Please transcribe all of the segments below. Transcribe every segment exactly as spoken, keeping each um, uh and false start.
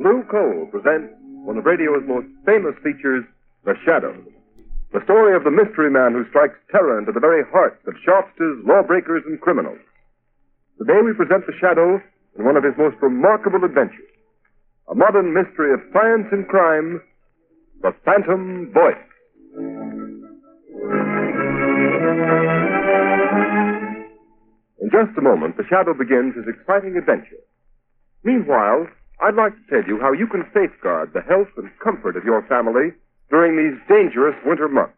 Blue Coal presents one of radio's most famous features, The Shadow. The story of the mystery man who strikes terror into the very hearts of shopsters, lawbreakers, and criminals. Today we present The Shadow in one of his most remarkable adventures, a modern mystery of science and crime, The Phantom Voice. In just a moment, The Shadow begins his exciting adventure. Meanwhile, I'd like to tell you how you can safeguard the health and comfort of your family during these dangerous winter months.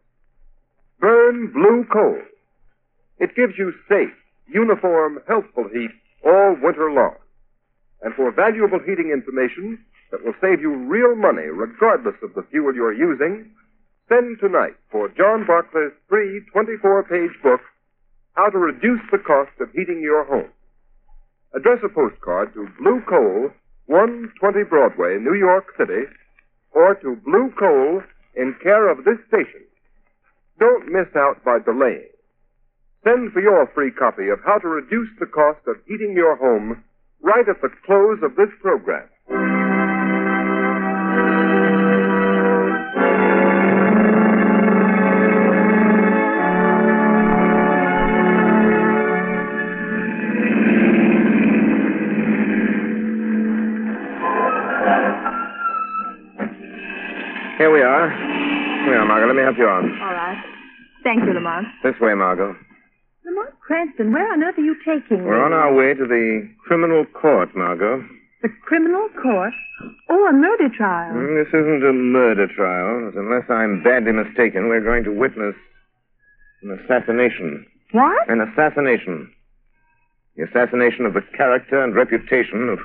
Burn Blue Coal. It gives you safe, uniform, healthful heat all winter long. And for valuable heating information that will save you real money regardless of the fuel you're using, send tonight for John Barclay's free twenty-four page book, How to Reduce the Cost of Heating Your Home. Address a postcard to Blue Coal, one twenty Broadway, New York City, or to Blue Coal in care of this station. Don't miss out by delaying. Send for your free copy of How to Reduce the Cost of Heating Your Home right at the close of this program. Here we are. Here, Margot, let me help you on. All right. Thank you, Lamont. This way, Margot. Lamont Cranston, where on earth are you taking me? We're on our way to the criminal court, Margot. The criminal court? Oh, a murder trial. Mm, this isn't a murder trial. Unless I'm badly mistaken, we're going to witness an assassination. What? An assassination. The assassination of the character and reputation of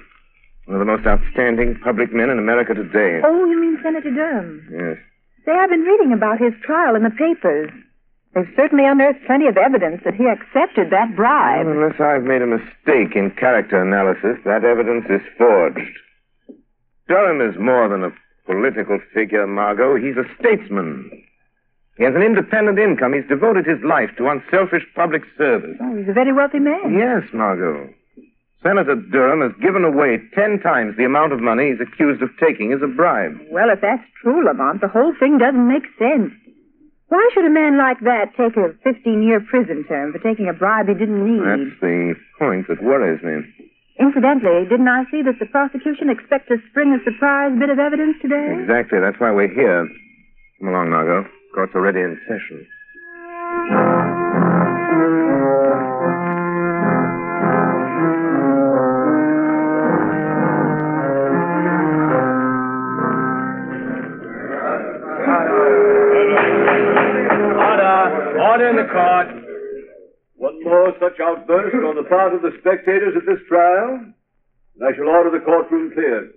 one of the most outstanding public men in America today. Oh, you mean Senator Durham? Yes. Say, I've been reading about his trial in the papers. They've certainly unearthed plenty of evidence that he accepted that bribe. Well, unless I've made a mistake in character analysis, that evidence is forged. Durham is more than a political figure, Margot. He's a statesman. He has an independent income. He's devoted his life to unselfish public service. Oh, he's a very wealthy man. Yes, Margot. Senator Durham has given away ten times the amount of money he's accused of taking as a bribe. Well, if that's true, Lamont, the whole thing doesn't make sense. Why should a man like that take a fifteen-year prison term for taking a bribe he didn't need? That's the point that worries me. Incidentally, didn't I see that the prosecution expects to spring a surprise bit of evidence today? Exactly. That's why we're here. Come along, Margot. Court's already in session. In the court. One more such outburst on the part of the spectators at this trial, and I shall order the courtroom cleared.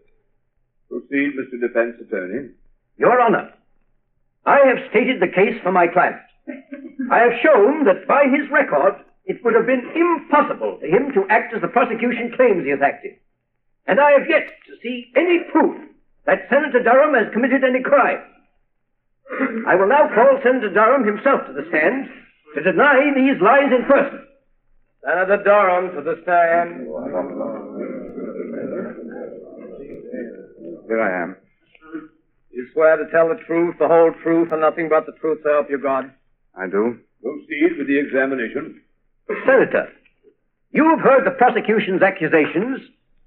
Proceed, Mister Defense Attorney. Your Honor, I have stated the case for my client. I have shown that by his record, it would have been impossible for him to act as the prosecution claims he has acted. And I have yet to see any proof that Senator Durham has committed any crime. I will now call Senator Durham himself to the stand to deny these lies in person. Senator Durham to the stand. Here I am. You swear to tell the truth, the whole truth, and nothing but the truth, so help you God? I do. Proceed with the examination. Senator, you have heard the prosecution's accusations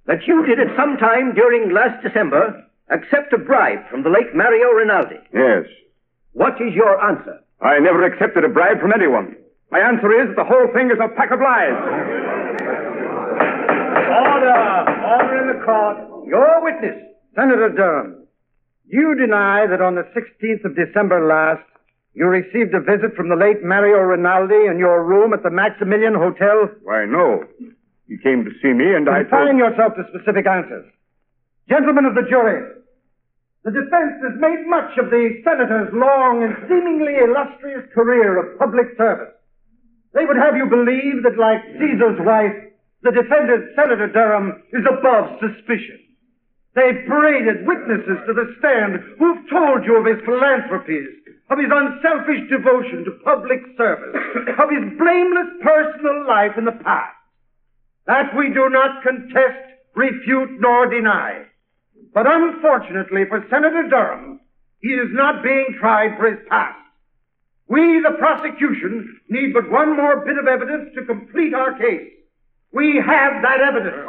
that you did at some time during last December accept a bribe from the late Mario Rinaldi. Yes. What is your answer? I never accepted a bribe from anyone. My answer is that the whole thing is a pack of lies. Order! Order in the court. Your witness, Senator Durham. You deny that on the sixteenth of December last, you received a visit from the late Mario Rinaldi in your room at the Maximilian Hotel? Why, no. He came to see me and Confine I told... Confine yourself to specific answers. Gentlemen of the jury, the defense has made much of the senator's long and seemingly illustrious career of public service. They would have you believe that, like Caesar's wife, the defendant, Senator Durham, is above suspicion. They've paraded witnesses to the stand who've told you of his philanthropies, of his unselfish devotion to public service, of his blameless personal life in the past. That we do not contest, refute, nor deny. But unfortunately for Senator Durham, he is not being tried for his past. We, the prosecution, need but one more bit of evidence to complete our case. We have that evidence.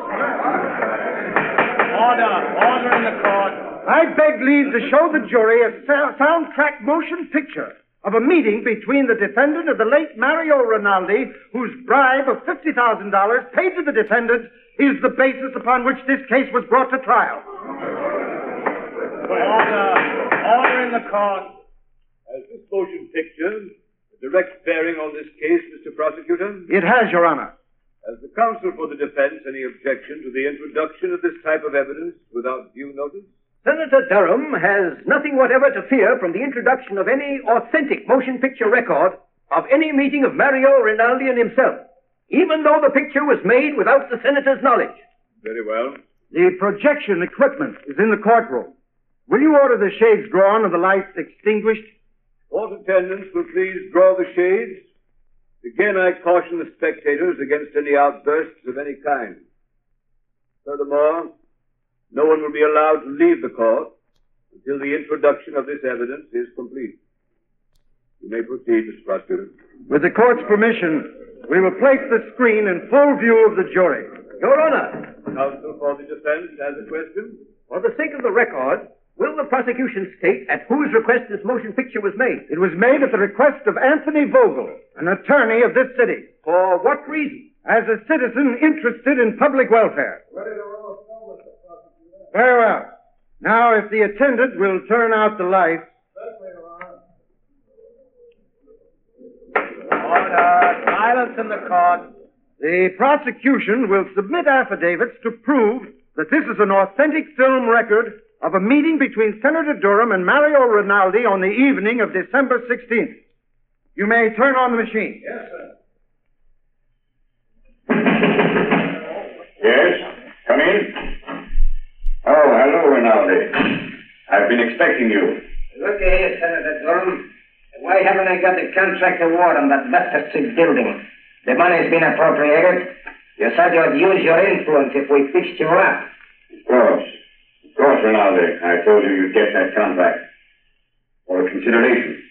Order. Order in the court. I beg leave to show the jury a soundtrack motion picture of a meeting between the defendant and the late Mario Rinaldi, whose bribe of fifty thousand dollars paid to the defendant is the basis upon which this case was brought to trial. Order. Order in the court. Has this motion picture a direct bearing on this case, Mister Prosecutor? It has, Your Honor. Has the counsel for the defense any objection to the introduction of this type of evidence without due notice? Senator Durham has nothing whatever to fear from the introduction of any authentic motion picture record of any meeting of Mario Rinaldi and himself, even though the picture was made without the senator's knowledge. Very well. The projection equipment is in the courtroom. Will you order the shades drawn and the lights extinguished? Court attendants will please draw the shades. Again, I caution the spectators against any outbursts of any kind. Furthermore, no one will be allowed to leave the court until the introduction of this evidence is complete. You may proceed, Mister Prosecutor. With the court's permission, we will place the screen in full view of the jury. Your Honor. Counsel for the defense has a question. For the sake of the record, will the prosecution state at whose request this motion picture was made? It was made at the request of Anthony Vogel, an attorney of this city. For what reason? As a citizen interested in public welfare. Very well. Now, if the attendant will turn out the lights. Order. Silence in the court. The prosecution will submit affidavits to prove that this is an authentic film record of a meeting between Senator Durham and Mario Rinaldi on the evening of December sixteenth. You may turn on the machine. Yes, sir. Yes? Come in. Oh, hello, Rinaldi. I've been expecting you. Look here, Senator Durham. Why haven't I got the contract award on that Masterson building? The money's been appropriated. You said you'd use your influence if we fixed you up. Of course. Of course, Rinaldi. I told you you'd get that contract. For a consideration.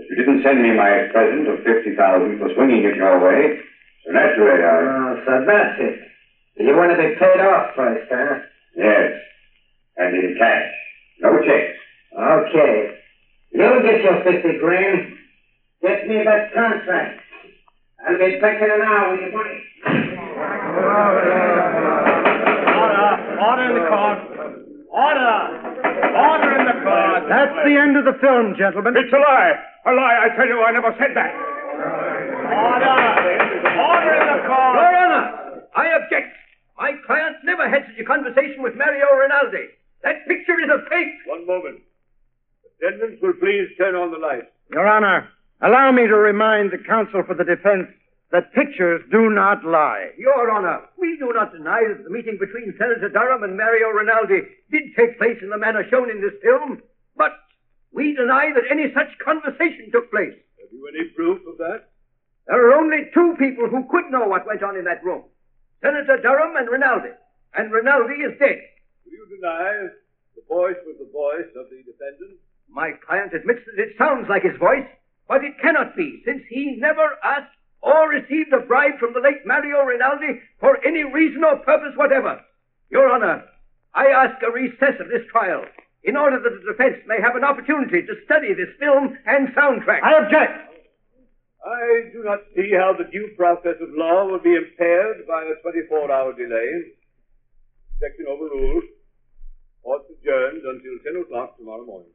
But you didn't send me my present of fifty thousand dollars for swinging it your way, so naturally I... Oh, so that's it. You want to be paid off first, huh? Yes. And in cash. No checks. Okay. You'll get your fifty grand. Get me that contract. I'll be back in an hour with your money. Order. Order in the court. Order! Order in the court! That's the end of the film, gentlemen. It's a lie! A lie! I tell you, I never said that! Order! Order in the court! Your Honor! I object! My client never had such a conversation with Mario Rinaldi. That picture is a fake! One moment. Attendants will please turn on the lights. Your Honor, allow me to remind the counsel for the defense that pictures do not lie. Your Honor, we do not deny that the meeting between Senator Durham and Mario Rinaldi did take place in the manner shown in this film, but we deny that any such conversation took place. Have you any proof of that? There are only two people who could know what went on in that room. Senator Durham and Rinaldi. And Rinaldi is dead. Do you deny the voice was the voice of the defendant? My client admits that it sounds like his voice, but it cannot be, since he never asked or received a bribe from the late Mario Rinaldi for any reason or purpose whatever. Your Honor, I ask a recess of this trial in order that the defense may have an opportunity to study this film and soundtrack. I object. I do not see how the due process of law will be impaired by a twenty-four hour delay. Objection overruled. Court adjourned until ten o'clock tomorrow morning.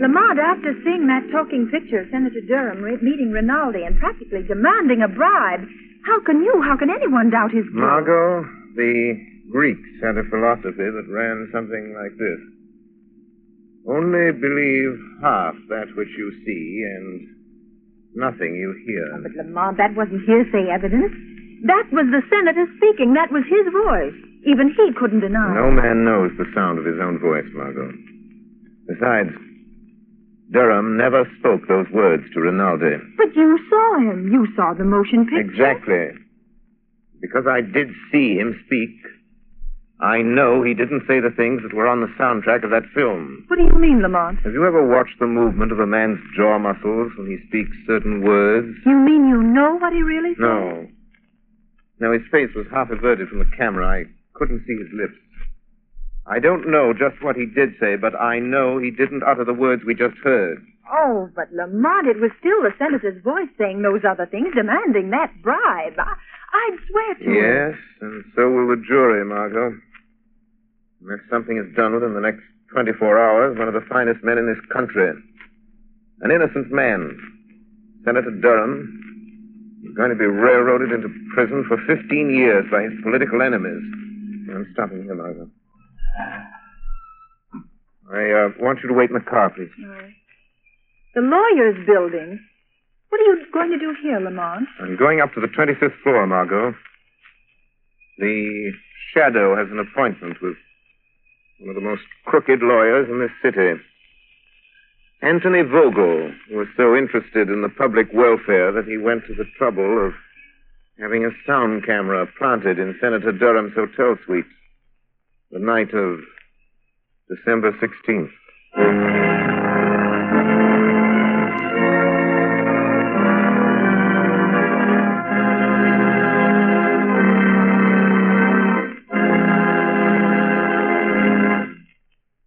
Lamont, after seeing that talking picture of Senator Durham re- meeting Rinaldi and practically demanding a bribe, how can you, how can anyone doubt his... Guilt? Margot, the Greeks had a philosophy that ran something like this. Only believe half that which you see and nothing you hear. Oh, but Lamont, that wasn't hearsay evidence. That was the senator speaking. That was his voice. Even he couldn't deny it. No man knows the sound of his own voice, Margot. Besides, Durham never spoke those words to Rinaldi. But you saw him. You saw the motion picture. Exactly. Because I did see him speak, I know he didn't say the things that were on the soundtrack of that film. What do you mean, Lamont? Have you ever watched the movement of a man's jaw muscles when he speaks certain words? You mean you know what he really said? No. No, his face was half averted from the camera. I couldn't see his lips. I don't know just what he did say, but I know he didn't utter the words we just heard. Oh, but Lamont, it was still the senator's voice saying those other things, demanding that bribe. I, I'd swear to it. Yes, and so will the jury, Margot. Unless something is done within the next twenty-four hours, one of the finest men in this country, an innocent man, Senator Durham, is going to be railroaded into prison for fifteen years by his political enemies. I'm stopping here, Margot. I uh, want you to wait in the car, please. All right. The lawyer's building. What are you going to do here, Lamont? I'm going up to the twenty-fifth floor, Margot. The Shadow has an appointment with one of the most crooked lawyers in this city. Anthony Vogel was so interested in the public welfare that he went to the trouble of having a sound camera planted in Senator Durham's hotel suite the night of December sixteenth.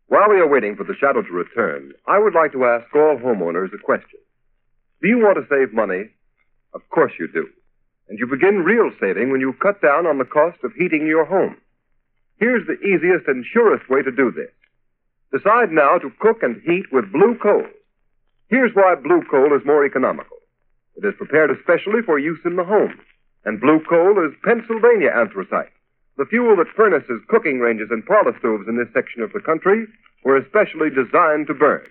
While we are waiting for the Shadow to return, I would like to ask all homeowners a question. Do you want to save money? Of course you do. And you begin real saving when you cut down on the cost of heating your home. Here's the easiest and surest way to do this. Decide now to cook and heat with Blue Coal. Here's why Blue Coal is more economical. It is prepared especially for use in the home. And Blue Coal is Pennsylvania anthracite, the fuel that furnaces, cooking ranges, and parlor stoves in this section of the country were especially designed to burn.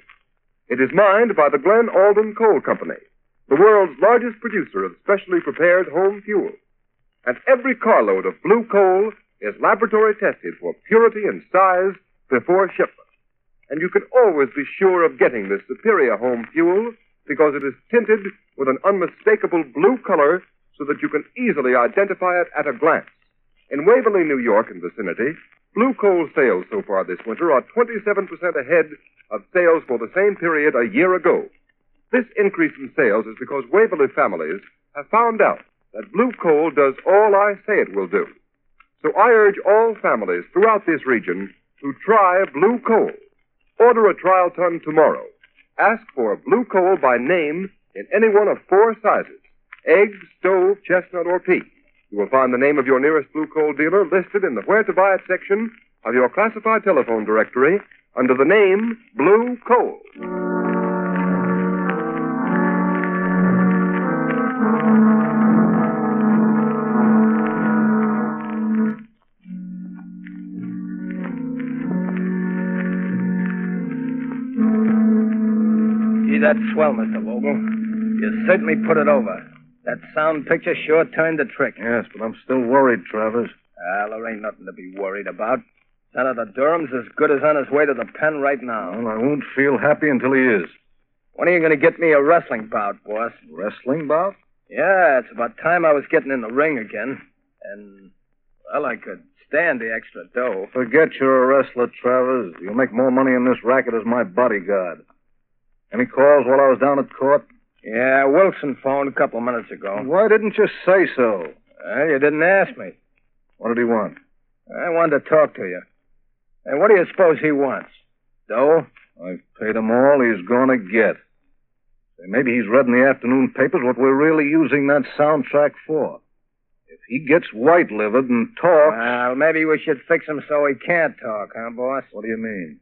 It is mined by the Glen Alden Coal Company, the world's largest producer of specially prepared home fuel. And every carload of Blue Coal is laboratory tested for purity and size before shipment. And you can always be sure of getting this superior home fuel because it is tinted with an unmistakable blue color so that you can easily identify it at a glance. In Waverly, New York and vicinity, Blue Coal sales so far this winter are twenty-seven percent ahead of sales for the same period a year ago. This increase in sales is because Waverly families have found out that Blue Coal does all I say it will do. So I urge all families throughout this region to try Blue Coal. Order a trial ton tomorrow. Ask for Blue Coal by name in any one of four sizes: egg, stove, chestnut, or pea. You will find the name of your nearest Blue Coal dealer listed in the Where to Buy It section of your classified telephone directory under the name Blue Coal. Gee, that's swell, Mister Vogel. You certainly put it over. That sound picture sure turned the trick. Yes, but I'm still worried, Travers. Ah, there ain't nothing to be worried about. Senator Durham's as good as on his way to the pen right now. Well, I won't feel happy until he is. When are you going to get me a wrestling bout, boss? Wrestling bout? Yeah, it's about time I was getting in the ring again. And, well, I could stand the extra dough. Forget you're a wrestler, Travers. You'll make more money in this racket as my bodyguard. Any calls while I was down at court? Yeah, Wilson phoned a couple minutes ago. Why didn't you say so? Well, you didn't ask me. What did he want? I wanted to talk to you. And what do you suppose he wants? Dough? I've paid him all he's going to get. Maybe he's read in the afternoon papers what we're really using that soundtrack for. If he gets white-livered and talks... Well, maybe we should fix him so he can't talk, huh, boss? What do you mean?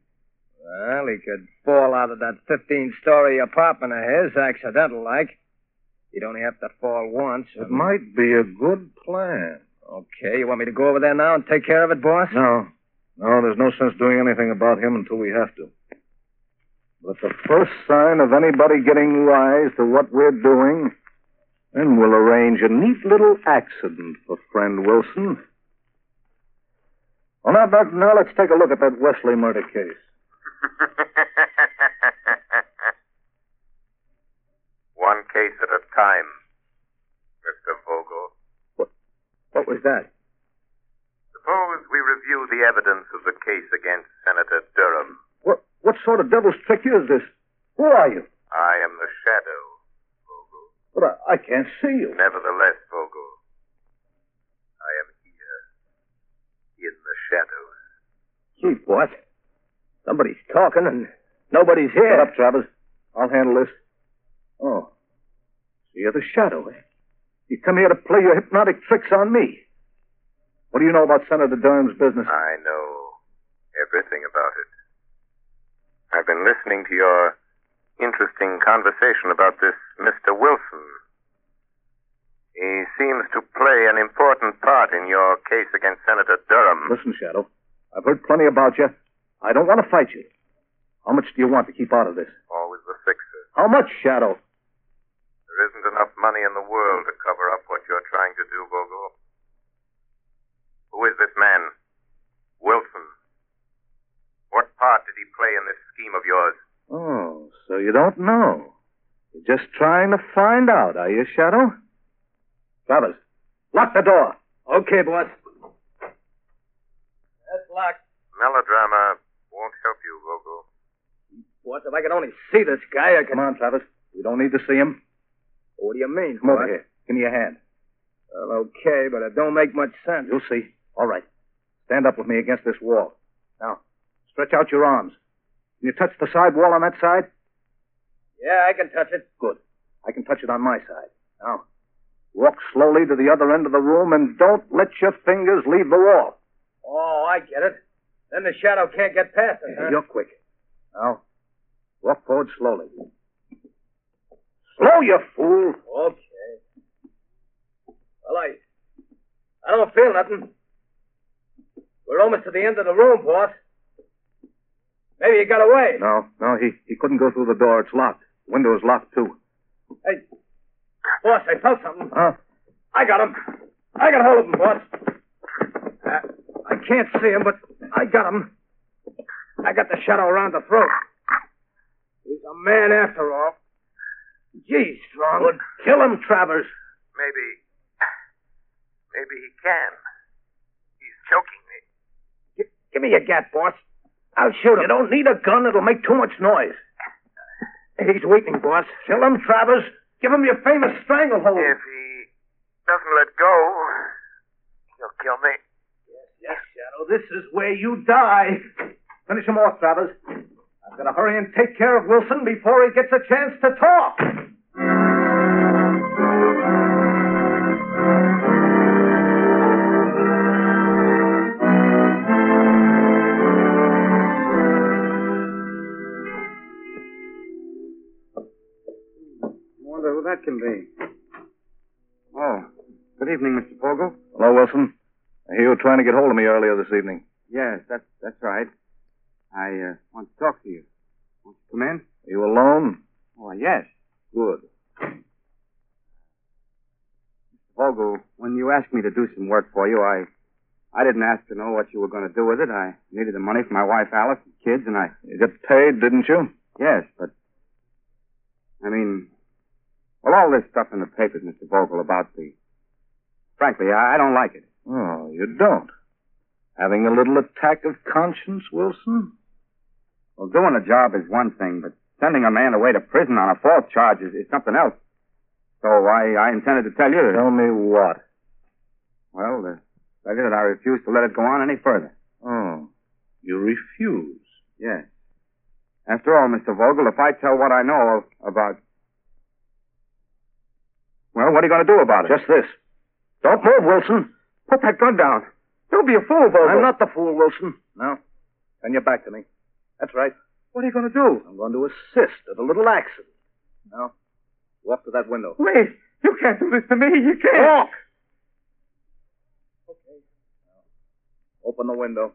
Well, he could fall out of that fifteen-story apartment of his, accidental-like. He'd only have to fall once. It and... might be a good plan. Okay, you want me to go over there now and take care of it, boss? No. No, there's no sense doing anything about him until we have to. But the first sign of anybody getting wise to what we're doing, then we'll arrange a neat little accident for friend Wilson. Well, now, Doctor, now let's take a look at that Wesley murder case. One case at a time, Mister Vogel. What, what was that? Suppose we review the evidence of the case against Senator Durham. What sort of devil's trick is this? Who are you? I am the Shadow, Vogel. But I, I can't see you. Nevertheless, Vogel, I am here in the shadows. Gee, what? Somebody's talking and nobody's here. Shut up, Travers. I'll handle this. Oh. So you're the Shadow, eh? You come here to play your hypnotic tricks on me. What do you know about Senator Durham's business? I know everything about it. I've been listening to your interesting conversation about this Mister Wilson. He seems to play an important part in your case against Senator Durham. Listen, Shadow, I've heard plenty about you. I don't want to fight you. How much do you want to keep out of this? Always the fixer. How much, Shadow? There isn't enough money in the world to cover up what you're trying to do, Vogel. Who is this man? Wilson. What part did he play in this scheme of yours? Oh, so you don't know. You're just trying to find out, are you, Shadow? Brothers, lock the door. Okay, boss. That's locked. Melodrama won't help you, Vogel. What? If I could only see this guy, I could... Come on, Travis. We don't need to see him. What do you mean? Come over here. Give me your hand. Well, okay, but it don't make much sense. You'll see. All right. Stand up with me against this wall. Now... stretch out your arms. Can you touch the side wall on that side? Yeah, I can touch it. Good. I can touch it on my side. Now, walk slowly to the other end of the room and don't let your fingers leave the wall. Oh, I get it. Then the Shadow can't get past it, huh? You're quick. Now, walk forward slowly. Slow, you fool! Okay. Well, I... I don't feel nothing. We're almost to the end of the room, boss. Maybe he got away. No, no, he, he couldn't go through the door. It's locked. The window is locked, too. Hey, boss, I felt something. Huh? I got him. I got hold of him, boss. Uh, I can't see him, but I got him. I got the Shadow around the throat. He's a man after all. Gee, Strong. Would kill him, Travers. Maybe. Maybe he can. He's choking me. G- give me your gat, boss. I'll shoot him. You don't need a gun. It'll make too much noise. He's weakening, boss. Kill him, Travers. Give him your famous stranglehold. If he doesn't let go, he'll kill me. Yes, yes, Shadow. This is where you die. Finish him off, Travers. I've got to hurry and take care of Wilson before he gets a chance to talk. That can be. Oh, good evening, Mister Vogel. Hello, Wilson. I hear you were trying to get hold of me earlier this evening. Yes, that's that's right. I uh, want to talk to you. Want to come in? Are you alone? Oh, yes. Good. Mister Vogel, when you asked me to do some work for you, I I didn't ask to know what you were going to do with it. I needed the money for my wife, Alice, and kids, and I... You got paid, didn't you? Yes, but... I mean... Well, all this stuff in the papers, Mister Vogel, about the... Frankly, I, I don't like it. Oh, you don't? Having a little attack of conscience, Wilson? Well, doing a job is one thing, but sending a man away to prison on a false charge is, is something else. So I, I intended to tell you... Tell me what? Well, the... I did it. I refused to let it go on any further. Oh. You refuse? Yes. After all, Mister Vogel, if I tell what I know of, about... Well, what are you going to do about it? Just this. Don't move, Wilson. Put that gun down. Don't be a fool, Vogel. I'm not the fool, Wilson. No. Turn your back to me. That's right. What are you going to do? I'm going to assist at a little accident. No. Go up to that window. Wait. You can't do this to me. You can't. Walk. Open the window.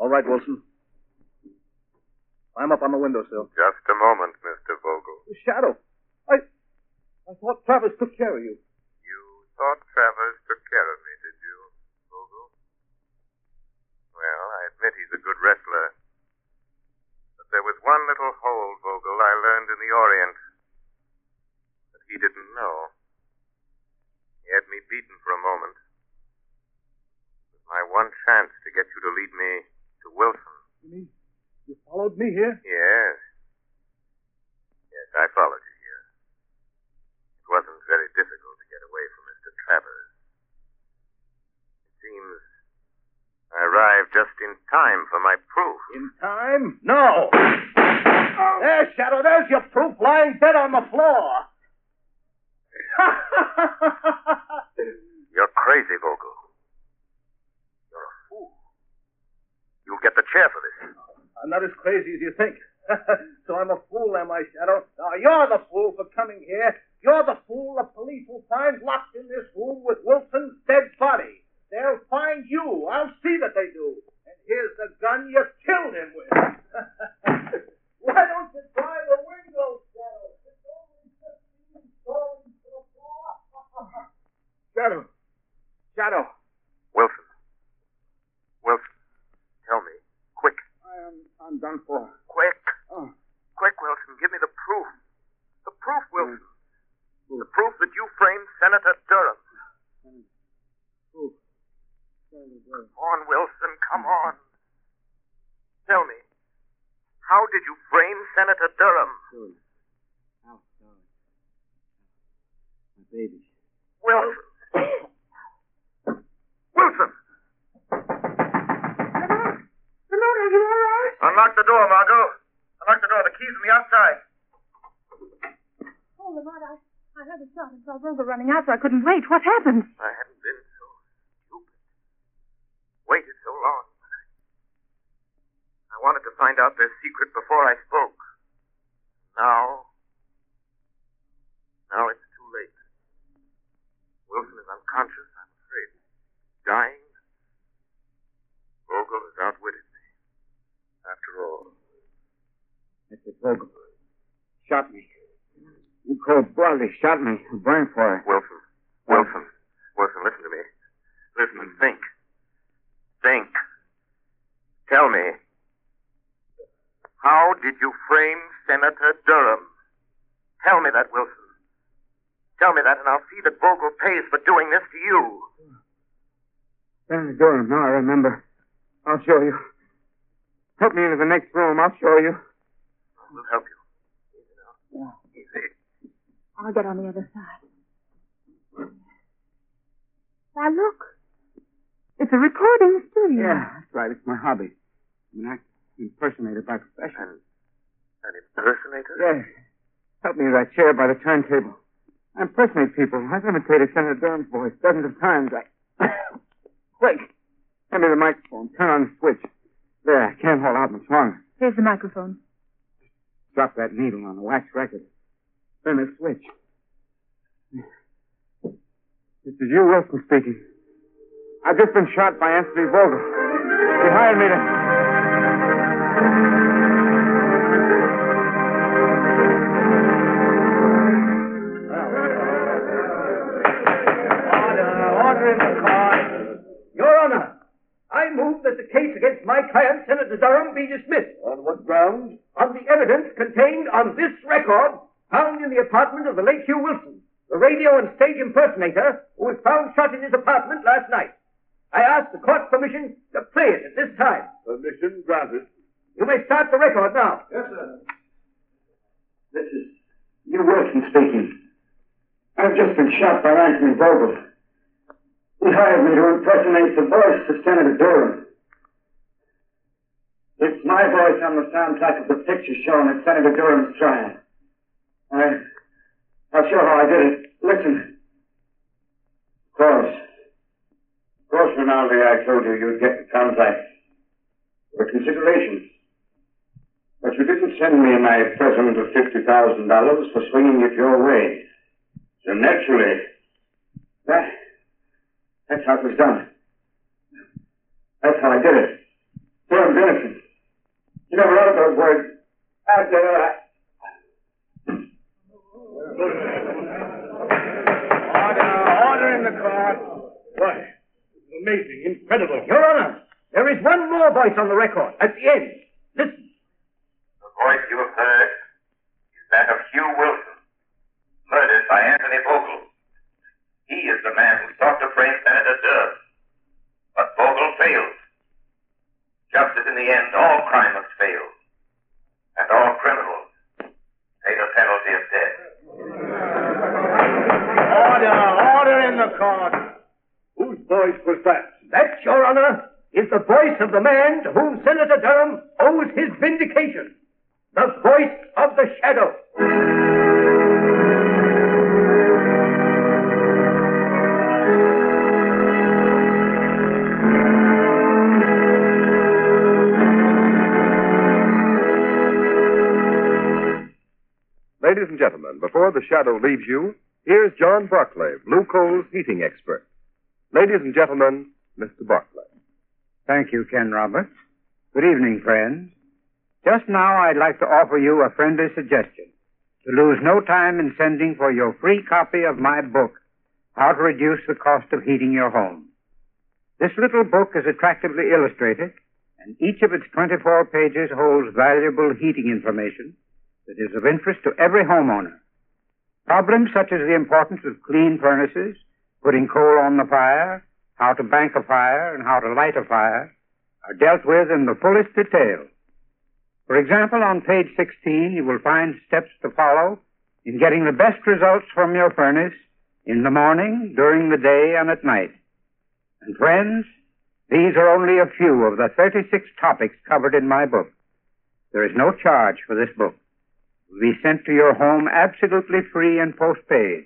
All right, Wilson. Climb up on the windowsill. Just a moment, Mister Vogel. The Shadow. I I thought Travers took care of you. You thought Travers took care of me, did you, Vogel? Well, I admit he's a good wrestler. But there was one little hole, Vogel, I learned in the Orient that he didn't know. He had me beaten for a moment. My one chance to get you to lead me to Wilson. You mean you followed me here? Yes. Yes, I followed you here. It wasn't very difficult to get away from Mister Travers. It seems I arrived just in time for my proof. In time? No! Oh. There, Shadow, there's your proof lying dead on the floor. You're crazy, Vogel. You'll get the chair for this. I'm not as crazy as you think. So I'm a fool, am I, Shadow? Now, you're the fool for coming here. You're the fool the police will find locked in this room with Wilson's dead body. They'll find you. I'll see that they do. And here's the gun you killed him with. Why don't you try the window, Shadow? It's only fifteen stories to the floor. Shadow. Shadow. Wilson. Wilson. Tell me. Quick. I am, I'm done for. Quick. Oh. Quick, Wilson. Give me the proof. The proof, Wilson. Uh, the proof that you framed Senator Durham. Uh, proof. Senator Durham. Come on, Wilson. Come on. Tell me. How did you frame Senator Durham? Sure. How sorry. My baby. Wilson. Wilson. Unlock the door, Margot. Unlock the door. The key's on the outside. Oh, Lamont, I, I heard a shot and saw Vogel running out, so I couldn't wait. What happened? I haven't been so stupid. Waited so long. I wanted to find out their secret before I spoke. Now, now it's too late. Wilson is unconscious, I'm afraid. Dying. Vogel has outwitted. After all, Mister Vogel shot me. You cold bloodily shot me. Burned for it. Wilson, Wilson, Wilson, listen to me. Listen and think. Think. Tell me, how did you frame Senator Durham? Tell me that, Wilson. Tell me that, and I'll see that Vogel pays for doing this to you. Senator Durham, now I remember. I'll show you. Help me into the next room. I'll show you. We'll help you. Yeah. Easy. I'll get on the other side. Now, look. It's a recording studio. Yeah, that's right. It's my hobby. I'm an impersonator by profession. An impersonator? Yes. Help me to that chair by the turntable. I impersonate people. I've imitated Senator Durham's voice dozens of times. I... Quick. Hand me the microphone. Turn on the switch. There, I can't hold out much longer. Here's the microphone. Drop that needle on the wax record. Turn the switch. This is Hugh Wilson speaking. I've just been shot by Anthony Vogel. He hired me to... against my client, Senator Durham, be dismissed. On what grounds? On the evidence contained on this record found in the apartment of the late Hugh Wilson, the radio and stage impersonator who was found shot in his apartment last night. I ask the court permission to play it at this time. Permission granted. You may start the record now. Yes, sir. This is Hugh Wilson speaking. I've just been shot by Anthony Vogel. He hired me to impersonate the voice of Senator Durham. It's my voice on the soundtrack of the picture shown at Senator Durham's trial. I... I'll show how I did it. Listen. Of course. Of course, Rinaldi, I told you you'd get the contract. For consideration. But you didn't send me my present of fifty thousand dollars for swinging it your way. So naturally, that, that's how it was done. That's how I did it. Durham's innocent. You never heard those words. I did it. I... Order, order in the court. Why, amazing, incredible. Your Honor, there is one more voice on the record at the end. Listen. The voice you have heard is that of Hugh Wilson, murdered by Anthony Vogel. He is the man who sought to frame Senator Durham, but Vogel failed. Just as in the end, all crime must fail, and all criminals pay the penalty of death. Order, order in the court. Whose voice was that? That, Your Honor, is the voice of the man to whom Senator Durham owes his vindication. The voice of the Shadow. Ladies and gentlemen, before the Shadow leaves you, here's John Barclay, Blue Coal's heating expert. Ladies and gentlemen, Mister Barclay. Thank you, Ken Roberts. Good evening, friends. Just now, I'd like to offer you a friendly suggestion to lose no time in sending for your free copy of my book, How to Reduce the Cost of Heating Your Home. This little book is attractively illustrated, and each of its twenty-four pages holds valuable heating information that is of interest to every homeowner. Problems such as the importance of clean furnaces, putting coal on the fire, how to bank a fire, and how to light a fire are dealt with in the fullest detail. For example, on page sixteen, you will find steps to follow in getting the best results from your furnace in the morning, during the day, and at night. And friends, these are only a few of the thirty-six topics covered in my book. There is no charge for this book. Will be sent to your home absolutely free and postpaid.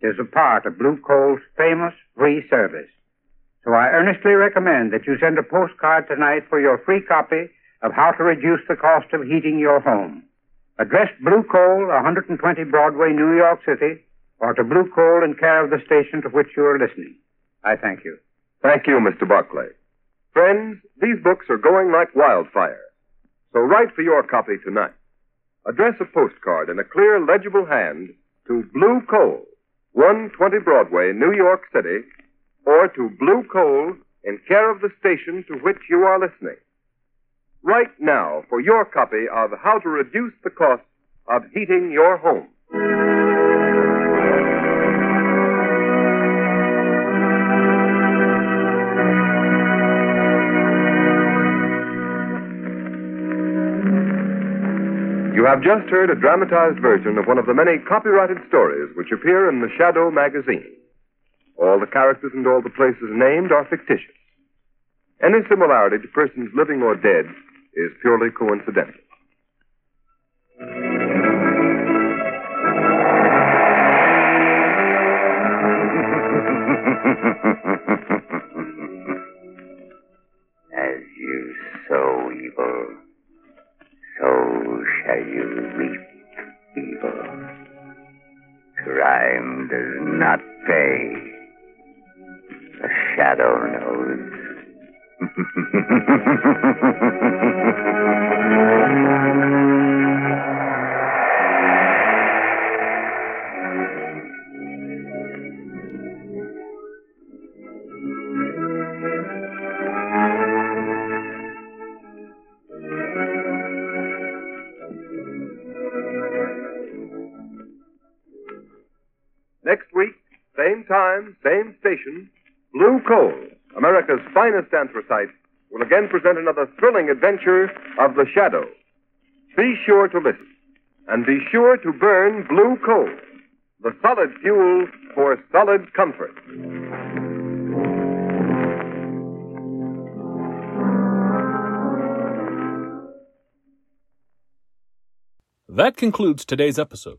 It is a part of Blue Coal's famous free service. So I earnestly recommend that you send a postcard tonight for your free copy of How to Reduce the Cost of Heating Your Home. Address Blue Coal, one twenty Broadway, New York City, or to Blue Coal in care of the station to which you are listening. I thank you. Thank you, Mister Barclay. Friends, these books are going like wildfire. So write for your copy tonight. Address a postcard in a clear, legible hand to Blue Coal, one twenty Broadway, New York City, or to Blue Coal in care of the station to which you are listening. Write now for your copy of How to Reduce the Cost of Heating Your Home. You have just heard a dramatized version of one of the many copyrighted stories which appear in The Shadow magazine. All the characters and all the places named are fictitious. Any similarity to persons living or dead is purely coincidental. As you sow evil, so shall you reap evil. Crime does not pay. The Shadow knows. Next week, same time, same station, Blue Coal, America's finest anthracite, will again present another thrilling adventure of The Shadow. Be sure to listen, and be sure to burn blue coal, the solid fuel for solid comfort. That concludes today's episode.